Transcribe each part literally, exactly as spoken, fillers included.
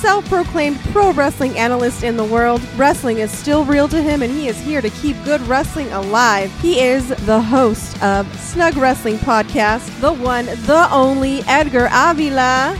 self-proclaimed pro wrestling analyst in the world. Wrestling is still real to him, and he is here to keep good wrestling alive. He is the host of Snug Wrestling Podcast, the one, the only Edgar Avila.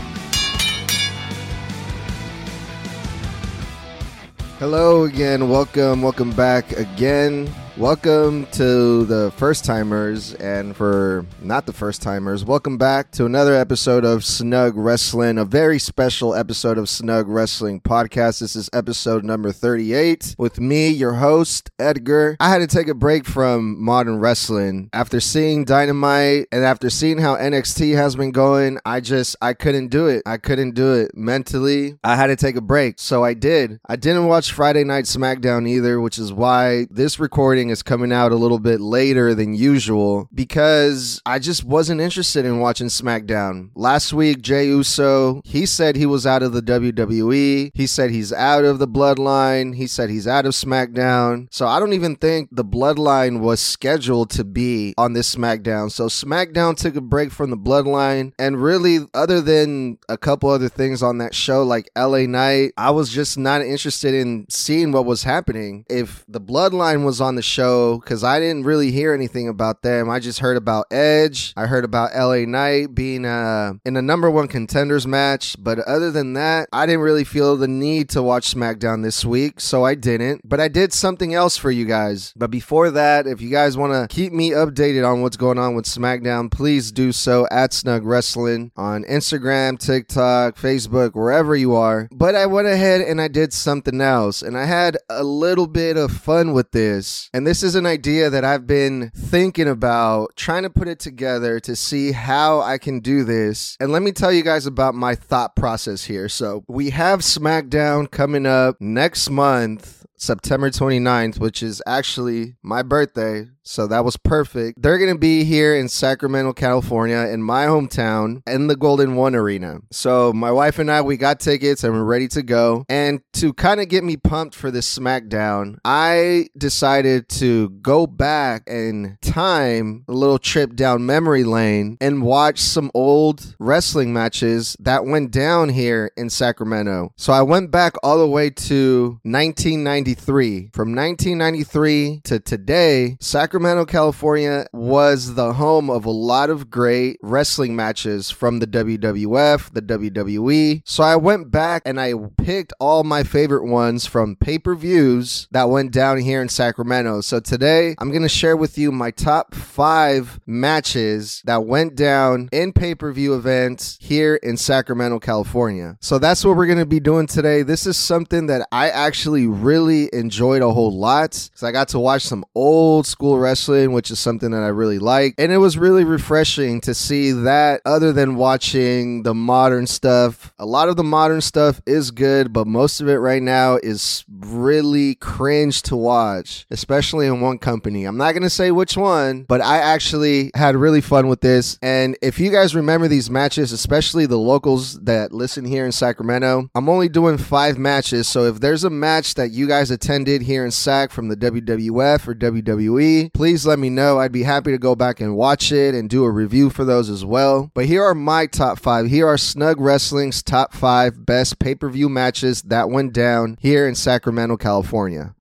Hello again. Welcome. Welcome back again. Welcome to the first timers, and for not the first timers, welcome back to another episode of Snug Wrestling, a very special episode of Snug Wrestling Podcast. This is episode number thirty-eight with me, your host, Edgar. I had to take a break from modern wrestling. After seeing Dynamite and after seeing how N X T has been going, I just, I couldn't do it. I couldn't do it mentally. I had to take a break, so I did. I didn't watch Friday Night SmackDown either, which is why this recording is coming out a little bit later than usual, because I just wasn't interested in watching SmackDown. Last week, Jey Uso, he said he was out of the W W E. He said he's out of the Bloodline. He said he's out of SmackDown. So I don't even think the Bloodline was scheduled to be on this SmackDown. So SmackDown took a break from the Bloodline, and really, other than a couple other things on that show like L A Knight, I was just not interested in seeing what was happening. If the Bloodline was on the show, show because I didn't really hear anything about them. I just heard about Edge. I heard about L A Knight being uh, in a number one contenders match. But other than that, I didn't really feel the need to watch SmackDown this week, so I didn't. But I did something else for you guys. But before that, if you guys want to keep me updated on what's going on with SmackDown, please do so at Snug Wrestling on Instagram, TikTok, Facebook, wherever you are. But I went ahead and I did something else, and I had a little bit of fun with this. And And this is an idea that I've been thinking about, trying to put it together to see how I can do this. And let me tell you guys about my thought process here. So we have SmackDown coming up next month, September twenty-ninth, which is actually my birthday. So that was perfect. They're going to be here in Sacramento, California, in my hometown, in the Golden One Arena. So my wife and I, we got tickets and we're ready to go. And to kind of get me pumped for this SmackDown, I decided to go back in time, a little trip down memory lane, and watch some old wrestling matches that went down here in Sacramento. So I went back all the way to nineteen ninety-three. From nineteen ninety-three to today, Sacramento, Sacramento, California was the home of a lot of great wrestling matches from the W W F, the W W E. So I went back and I picked all my favorite ones from pay-per-views that went down here in Sacramento. So today I'm going to share with you my top five matches that went down in pay-per-view events here in Sacramento, California. So that's what we're going to be doing today. This is something that I actually really enjoyed a whole lot, because I got to watch some old school wrestling, which is something that I really like, and it was really refreshing to see that. Other than watching the modern stuff, a lot of the modern stuff is good, but most of it right now is really cringe to watch, especially in one company. I'm not gonna say which one, but I actually had really fun with this. And if you guys remember these matches, especially the locals that listen here in Sacramento, I'm only doing five matches, so if there's a match that you guys attended here in Sac from the W W F or W W E, please let me know. I'd be happy to go back and watch it and do a review for those as well. But here are my top five. Here are Snug Wrestling's top five best pay-per-view matches that went down here in Sacramento, California.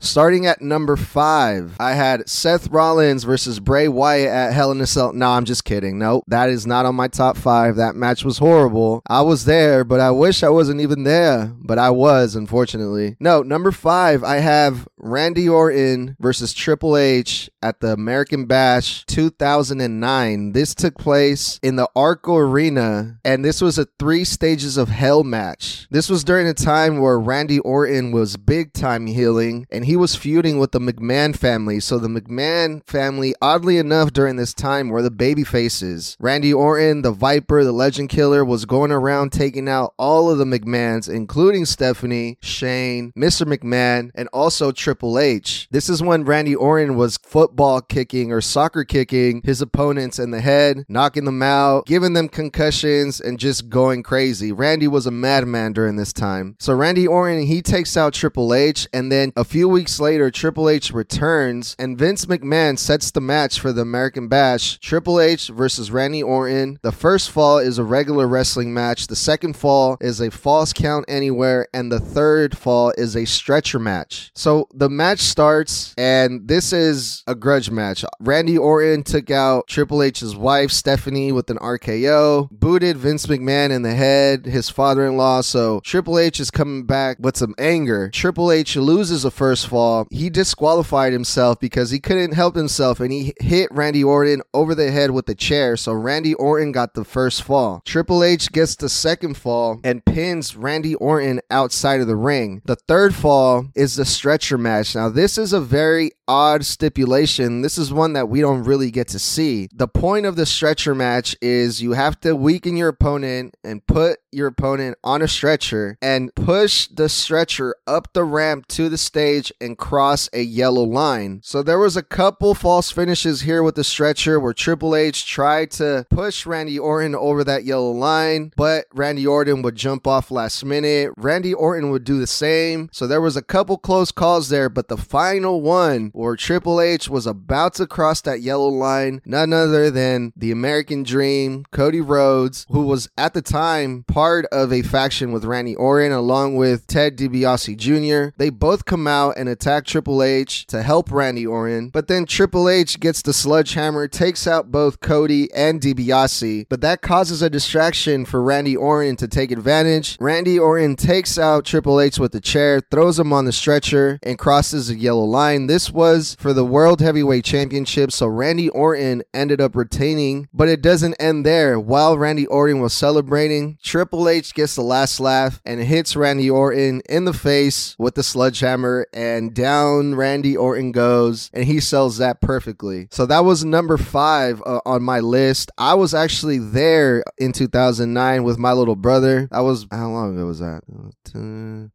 Starting at number five, I had Seth Rollins versus Bray Wyatt at Hell in a Cell. No, I'm just kidding. No, nope, that is not on my top five. That match was horrible. I was there, but I wish I wasn't even there. But I was, unfortunately. No, number five, I have Randy Orton versus Triple H at the American Bash two thousand nine. This took place in the Arco Arena, and this was a three stages of hell match. This was during a time where Randy Orton was big time healing, and he he was feuding with the McMahon family. So the McMahon family, oddly enough, during this time were the baby faces. Randy Orton, the Viper, the Legend Killer, was going around taking out all of the McMahons, including Stephanie, Shane, Mister McMahon, and also Triple H. This is when Randy Orton was football kicking or soccer kicking his opponents in the head, knocking them out, giving them concussions, and just going crazy. Randy was a madman during this time. So Randy Orton, he takes out Triple H, and then a few weeks later, Triple H returns, and Vince McMahon sets the match for the American Bash, Triple H versus Randy Orton. The first fall is a regular wrestling match, the second fall is a false count anywhere, and the third fall is a stretcher match. So the match starts, and this is a grudge match. Randy Orton took out Triple H's wife, Stephanie, with an R K O, booted Vince McMahon in the head, his father-in-law, so Triple H is coming back with some anger. Triple H loses the first fall. He disqualified himself because he couldn't help himself, and he hit Randy Orton over the head with a chair, so Randy Orton got the first fall. Triple H gets the second fall and pins Randy Orton outside of the ring. The third fall is the stretcher match. Now, this is a very odd stipulation. This is one that we don't really get to see. The point of the stretcher match is you have to weaken your opponent and put your opponent on a stretcher and push the stretcher up the ramp to the stage and cross a yellow line. So there was a couple false finishes here with the stretcher where Triple H tried to push Randy Orton over that yellow line, but Randy Orton would jump off last minute. Randy Orton would do the same. So there was a couple close calls there, but the final one where Triple H was about to cross that yellow line, none other than the American Dream, Cody Rhodes, who was at the time part of a faction with Randy Orton along with Ted DiBiase Junior They both come out and attack Triple H to help Randy Orton, but then Triple H gets the sledgehammer, takes out both Cody and DiBiase, but that causes a distraction for Randy Orton to take advantage. Randy Orton takes out Triple H with a chair, throws him on the stretcher, and crosses a yellow line. This was for the World Heavyweight Championship, so Randy Orton ended up retaining, but it doesn't end there. While Randy Orton was celebrating, Triple H gets the last laugh and hits Randy Orton in the face with the sledgehammer, and down Randy Orton goes, and he sells that perfectly. So that was number five uh, on my list. I was actually there in two thousand nine with my little brother. I was, how long ago was that?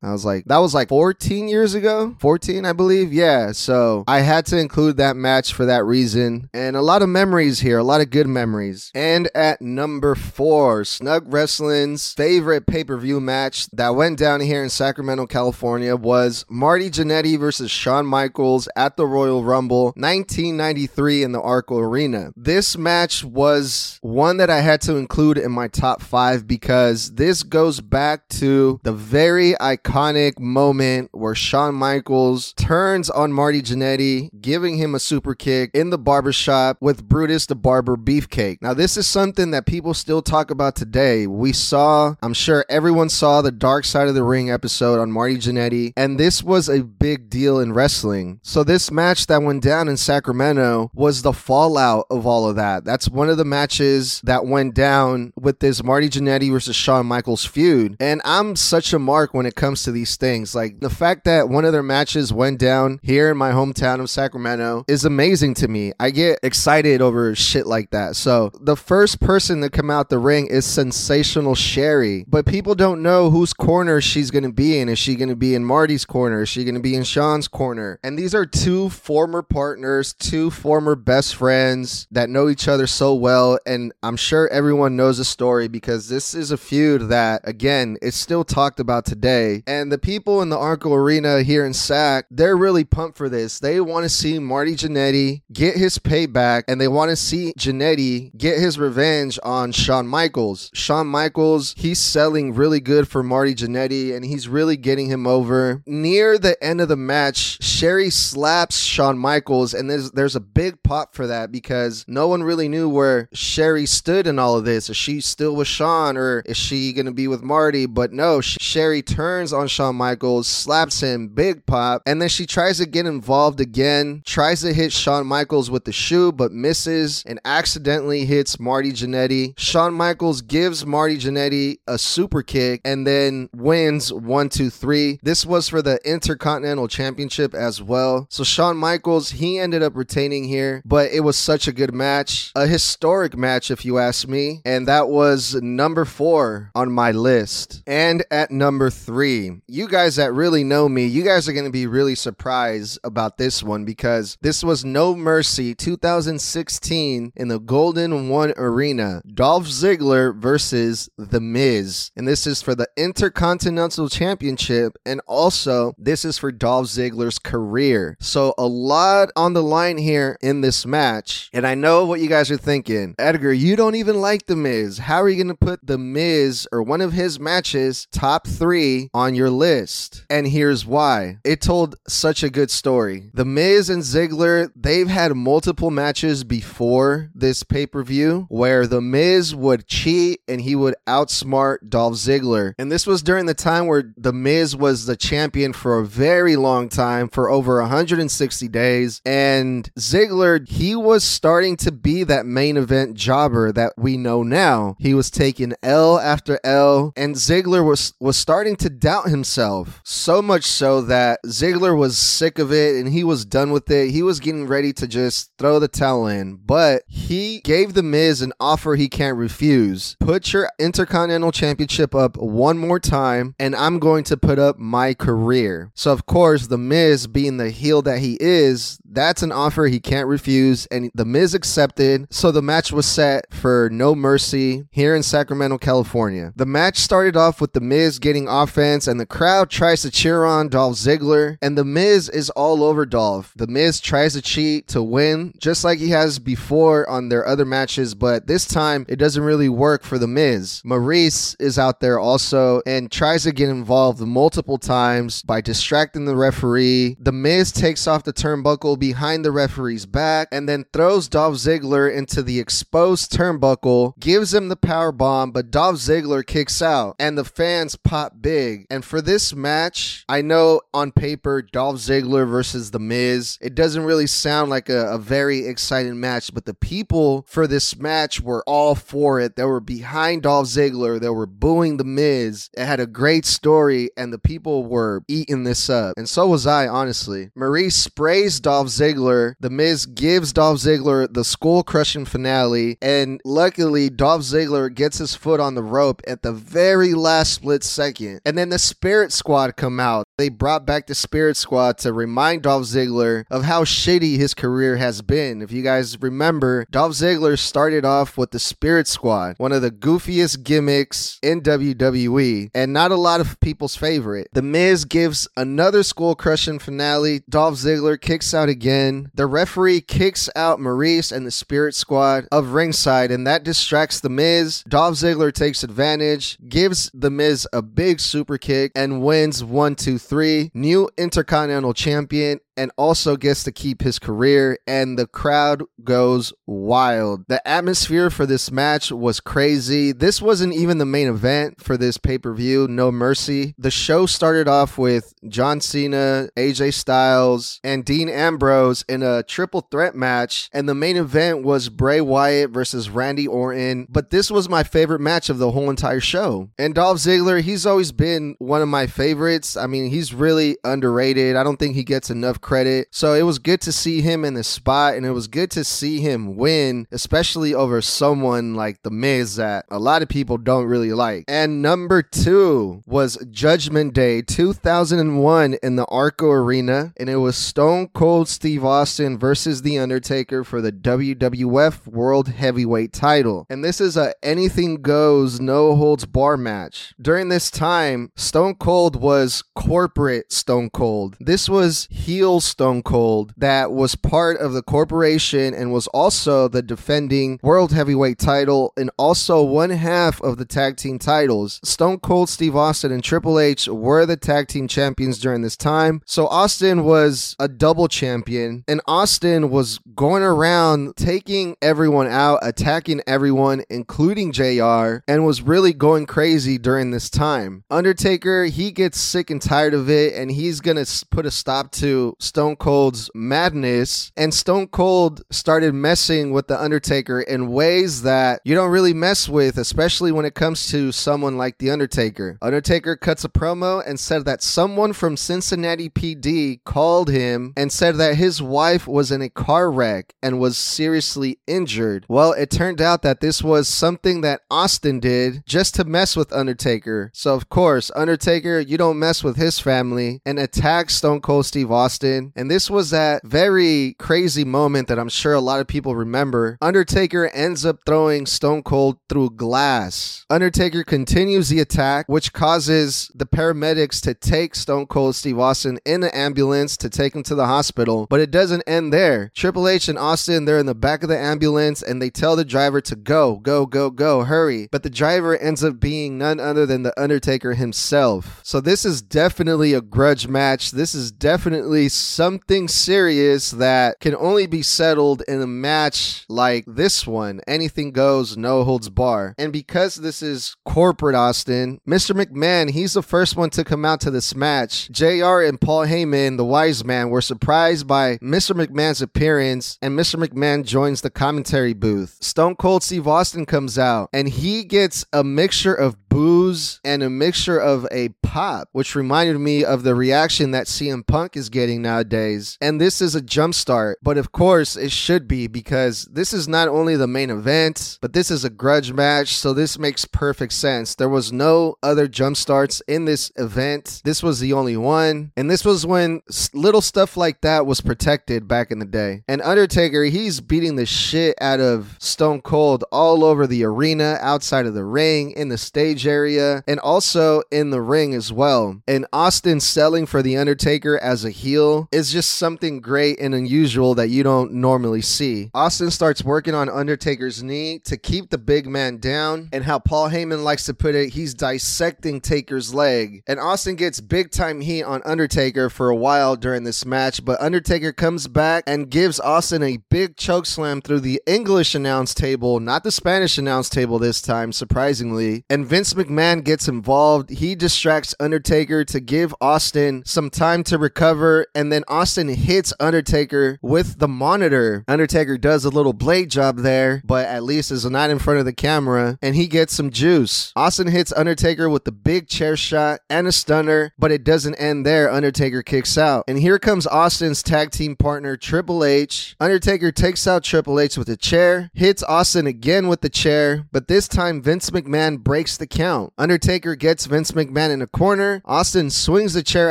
I was like, that was like fourteen years ago? fourteen, I believe? Yeah, so I had to include that match for that reason, and a lot of memories here, a lot of good memories. And at number four, Snug Wrestling's favorite pay-per-view match that went down here in Sacramento, California was Marty Jannetty versus Shawn Michaels at the Royal Rumble nineteen ninety-three in the Arco Arena. This match was one that I had to include in my top five because this goes back to the very iconic moment where Shawn Michaels turns on Marty Jannetty, giving him a super kick in the barbershop with Brutus the Barber Beefcake. Now, this is something that people still talk about today. We saw, I'm sure everyone saw the Dark Side of the Ring episode on Marty Jannetty, and this was a big deal in wrestling. So this match that went down in Sacramento was the fallout of all of that. That's one of the matches that went down with this Marty Jannetty versus Shawn Michaels feud. And I'm such a mark when it comes to these things. Like, the fact that one of their matches went down here in my hometown of Sacramento is amazing to me. I get excited over shit like that. So the first person to come out the ring is Sensational Sherry, but people don't know whose corner she's going to be in. Is she going to be in Marty's corner? Is she going to be in Shawn's corner? And these are two former partners partners, two former best friends that know each other so well, and I'm sure everyone knows the story because this is a feud that, again, it's still talked about today. And the people in the Arco Arena here in Sac, they're really pumped for this. They want to see Marty Jannetty get his payback, and they want to see Jannetty get his revenge on Shawn Michaels. Shawn Michaels, he's selling really good for Marty Jannetty, and he's really getting him over. Near the end of the match, Sherry slaps Shawn Michaels. And there's there's a big pop for that because no one really knew where Sherry stood in all of this. Is she still with Shawn, or is she going to be with Marty? But no, Sherry turns on Shawn Michaels, slaps him, big pop, and then she tries to get involved again, tries to hit Shawn Michaels with the shoe, but misses and accidentally hits Marty Jannetty. Shawn Michaels gives Marty Jannetty Bobby a super kick and then wins one, two, three. This was for the Intercontinental Championship as well. So Shawn Michaels, he ended up retaining here, but it was such a good match, a historic match if you ask me. And that was number four on my list. And at number three, you guys that really know me, you guys are going to be really surprised about this one because this was No Mercy two thousand sixteen in the Golden One Arena. Dolph Ziggler versus The Miz. And this is for the Intercontinental Championship, and also this is for Dolph Ziggler's career. So a lot on the line here in this match. And I know what you guys are thinking. Edgar, you don't even like The Miz. How are you going to put The Miz or one of his matches top three on your list? And here's why. It told such a good story. The Miz and Ziggler, they've had multiple matches before this pay-per-view where The Miz would cheat and he would outsmart Dolph Ziggler. And this was during the time where The Miz was the champion for a very long time, for over one hundred sixty days. And Ziggler, he was starting to be that main event jobber that we know now. He was taking L after L, and Ziggler was, was starting to doubt himself. So much so that Ziggler was sick of it and he was done with it. He was getting ready to just throw the towel in. But he gave The Miz an offer he can't refuse. Put your Intercontinental Championship up one more time, and I'm going to put up my career. So of course, The Miz, being the heel that he is, that's an offer he can't refuse, and The Miz accepted. So the match was set for No Mercy here in Sacramento, California. The match started off with The Miz getting offense, and the crowd tries to cheer on Dolph Ziggler, and The Miz is all over Dolph. The Miz tries to cheat to win, just like he has before on their other matches, but this time it doesn't really work for The Miz. Maurice is out there also and tries to get involved multiple times by distracting the referee. The Miz takes off the turnbuckle behind the referee's back and then throws Dolph Ziggler into the exposed turnbuckle, gives him the power bomb, but Dolph Ziggler kicks out and the fans pop big. And for this match, I know on paper Dolph Ziggler versus The Miz, it doesn't really sound like a, a very exciting match, but the people for this match were all for it. They were behind Dolph Ziggler, they were booing The Miz. It had a great story and the people were eating this up, and so was I, honestly. Maurice sprays Dolph Ziggler. The Miz gives Dolph Ziggler the skull crushing finale, and luckily Dolph Ziggler gets his foot on the rope at the very last split second. And then the Spirit Squad come out. They brought back the Spirit Squad to remind Dolph Ziggler of how shitty his career has been. If you guys remember, Dolph Ziggler started off with the Spirit Squad, one of the goofiest gimmicks in W W E, and not a lot of people's favorite. The Miz gives another skull crushing finale. Dolph Ziggler kicks out again. The referee kicks out Maurice and the Spirit Squad of ringside, and that distracts The Miz. Dolph Ziggler takes advantage, gives The Miz a big super kick, and wins one, two, three. New Intercontinental Champion, and also gets to keep his career, and the crowd goes wild. The atmosphere for this match was crazy. This wasn't even the main event for this pay-per-view, No Mercy. The show started off with John Cena, A J Styles, and Dean Ambrose in a triple threat match, and the main event was Bray Wyatt versus Randy Orton, but this was my favorite match of the whole entire show. And Dolph Ziggler, he's always been one of my favorites. I mean, he's really underrated. I don't think he gets enough credit. credit. So it was good to see him in the spot, and it was good to see him win, especially over someone like The Miz that a lot of people don't really like. And number two was Judgment Day two thousand one in the Arco Arena, and it was Stone Cold Steve Austin versus The Undertaker for the W W F World Heavyweight title. And this is a anything goes, no holds bar match. During this time, Stone Cold was corporate Stone Cold. This was heel Stone Cold that was part of the corporation and was also the defending World Heavyweight title and also one half of the tag team titles. Stone Cold Steve Austin and Triple H were the tag team champions during this time. So Austin was a double champion, and Austin was going around taking everyone out, attacking everyone, including J R, and was really going crazy during this time. Undertaker, he gets sick and tired of it, and he's going to put a stop to Stone Cold's madness, and Stone Cold started messing with The Undertaker in ways that you don't really mess with, especially when it comes to someone like The Undertaker. Undertaker cuts a promo and said that someone from Cincinnati P D called him and said that his wife was in a car wreck and was seriously injured. Well, it turned out that this was something that Austin did just to mess with Undertaker. So of course, Undertaker, you don't mess with his family, and attacked Stone Cold Steve Austin. And this was that very crazy moment that I'm sure a lot of people remember. Undertaker ends up throwing Stone Cold through glass. Undertaker continues the attack, which causes the paramedics to take Stone Cold Steve Austin in the ambulance to take him to the hospital. But it doesn't end there. Triple H and Austin, they're in the back of the ambulance, and they tell the driver to go, go, go, go, hurry. But the driver ends up being none other than The Undertaker himself. So this is definitely a grudge match. This is definitely something serious that can only be settled in a match like this one. Anything goes, no holds bar. And because this is corporate Austin, Mister McMahon, he's the first one to come out to this match. J R and Paul Heyman, the wise man, were surprised by Mister McMahon's appearance, and Mister McMahon joins the commentary booth. Stone Cold Steve Austin comes out, and he gets a mixture of booze and a mixture of a pop, which reminded me of the reaction that C M Punk is getting nowadays. And this is a jump start, but of course it should be, because this is not only the main event, but this is a grudge match, so this makes perfect sense. There was no other jump starts in this event. This was the only one, and this was when little stuff like that was protected back in the day. And Undertaker, he's beating the shit out of Stone Cold all over the arena, outside of the ring, in the stage area, and also in the ring as well. And Austin selling for The Undertaker as a heel is just something great and unusual that you don't normally see. Austin starts working on Undertaker's knee to keep the big man down, and how Paul Heyman likes to put it, he's dissecting Taker's leg. And Austin gets big time heat on Undertaker for a while during this match, but Undertaker comes back and gives Austin a big chokeslam through the English announce table, not the Spanish announce table this time, surprisingly. And Vince Vince McMahon gets involved. He distracts Undertaker to give Austin some time to recover, and then Austin hits Undertaker with the monitor. Undertaker does a little blade job there, but at least is not in front of the camera, and he gets some juice. Austin hits Undertaker with the big chair shot and a stunner, but it doesn't end there. Undertaker kicks out, and here comes Austin's tag team partner, Triple H. Undertaker takes out Triple H with a chair, hits Austin again with the chair, but this time Vince McMahon breaks the count. Undertaker gets Vince McMahon in a corner. Austin swings the chair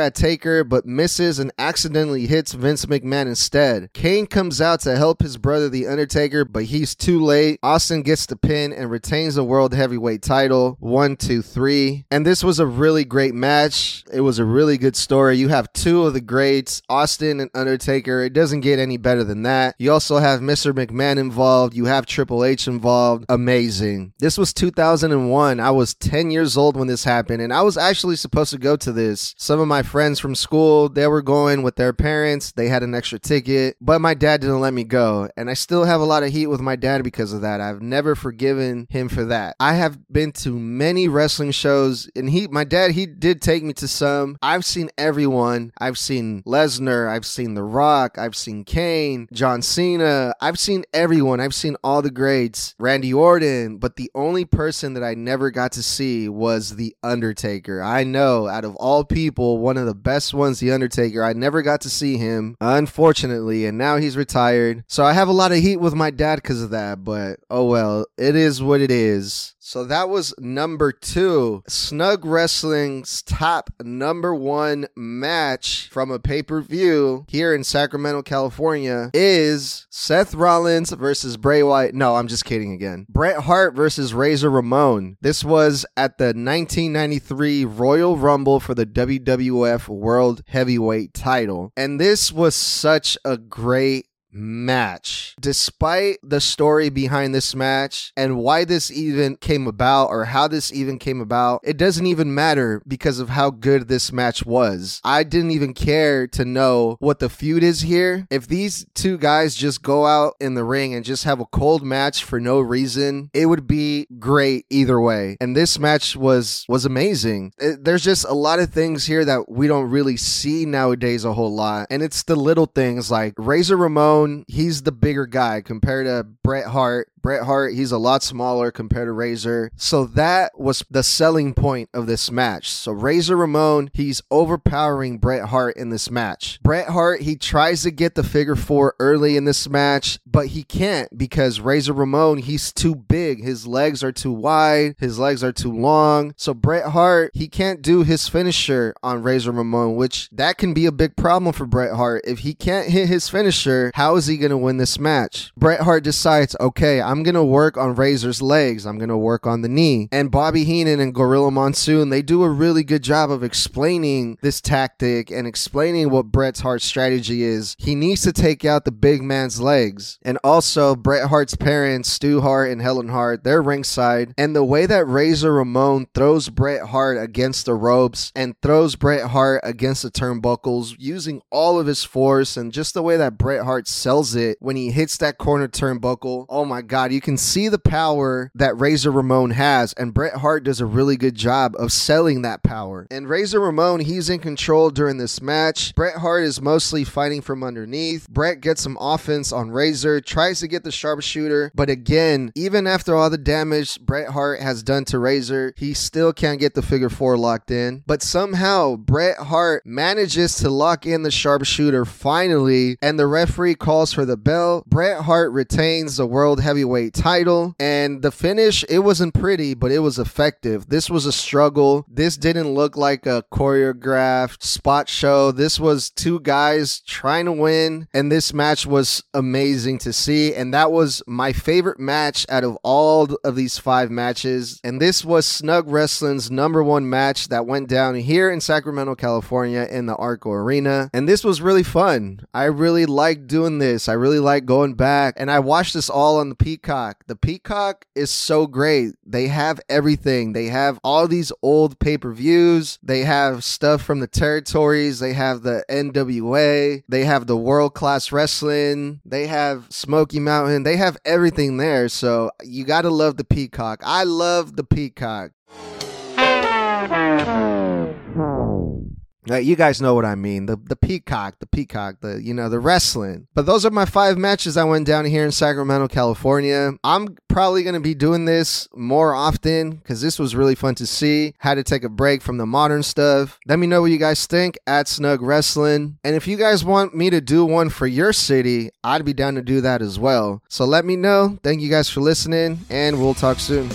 at Taker but misses and accidentally hits Vince McMahon instead. Kane comes out to help his brother The Undertaker, but he's too late. Austin gets the pin and retains the World Heavyweight title. One, two, three. And this was a really great match. It was a really good story. You have two of the greats, Austin and Undertaker. It doesn't get any better than that. You also have Mister McMahon involved. You have Triple H involved. Amazing. This was two thousand one. I was ten years old when this happened, and I was actually supposed to go to this. Some of my friends from school, they were going with their parents. They had an extra ticket, but my dad didn't let me go, and I still have a lot of heat with my dad because of that. I've never forgiven him for that. I have been to many wrestling shows, and he, my dad, he did take me to some. I've seen everyone. I've seen Lesnar. I've seen The Rock. I've seen Kane, John Cena. I've seen everyone. I've seen all the greats, Randy Orton, but the only person that I never got to to see was The Undertaker. I know, out of all people, one of the best ones, The Undertaker. I never got to see him, unfortunately, and now he's retired. So I have a lot of heat with my dad because of that, but oh well, it is what it is. So that was number two. Snug Wrestling's top number one match from a pay-per-view here in Sacramento, California is Seth Rollins versus Bray Wyatt. No, I'm just kidding again. Bret Hart versus Razor Ramon. This was at the nineteen ninety-three Royal Rumble for the W W F World Heavyweight title. And this was such a great match. Despite the story behind this match and why this even came about or how this even came about, it doesn't even matter because of how good this match was. I didn't even care to know what the feud is here. If these two guys just go out in the ring and just have a cold match for no reason, it would be great either way. And this match was was amazing. It, there's just a lot of things here that we don't really see nowadays a whole lot. And it's the little things like Razor Ramon. He's the bigger guy compared to Bret Hart. Bret Hart, he's a lot smaller compared to Razor. So that was the selling point of this match. So Razor Ramon, he's overpowering Bret Hart in this match. Bret Hart, he tries to get the figure four early in this match, but he can't because Razor Ramon, he's too big. His legs are too wide. His legs are too long. So Bret Hart, he can't do his finisher on Razor Ramon, which that can be a big problem for Bret Hart. If he can't hit his finisher, how is he going to win this match? Bret Hart decides, okay, I'm going to work on Razor's legs. I'm going to work on the knee. And Bobby Heenan and Gorilla Monsoon, they do a really good job of explaining this tactic and explaining what Bret Hart's strategy is. He needs to take out the big man's legs. And also, Bret Hart's parents, Stu Hart and Helen Hart, they're ringside. And the way that Razor Ramon throws Bret Hart against the ropes and throws Bret Hart against the turnbuckles using all of his force and just the way that Bret Hart sells it when he hits that corner turnbuckle. Oh my God. You can see the power that Razor Ramon has, and Bret Hart does a really good job of selling that power. And Razor Ramon, he's in control during this match. Bret Hart is mostly fighting from underneath. Bret gets some offense on Razor, tries to get the sharpshooter, but again, even after all the damage Bret Hart has done to Razor, he still can't get the figure four locked in. But somehow, Bret Hart manages to lock in the sharpshooter finally, and the referee calls for the bell. Bret Hart retains the World Heavyweight title, and the finish, it wasn't pretty, but it was effective. This was a struggle. This didn't look like a choreographed spot show. This was two guys trying to win, and this match was amazing to see, and that was my favorite match out of all of these five matches, and this was Snug Wrestling's number one match that went down here in Sacramento, California in the Arco Arena, and this was really fun. I really liked doing this. I really liked going back, and I watched this all on the Peacock. Peacock. The Peacock is so great. They have everything. They have all these old pay-per-views. They have stuff from the territories. They have the N W A. They have the world-class wrestling. They have Smoky Mountain. They have everything there. So you got to love the Peacock. I love the Peacock. Uh, you guys know what I mean. The the Peacock, the Peacock, the, you know, the wrestling. But those are my five matches I went down here in Sacramento, California. I'm probably going to be doing this more often because this was really fun to see. Had to take a break from the modern stuff. Let me know what you guys think at Snug Wrestling. And if you guys want me to do one for your city, I'd be down to do that as well. So let me know. Thank you guys for listening, and we'll talk soon.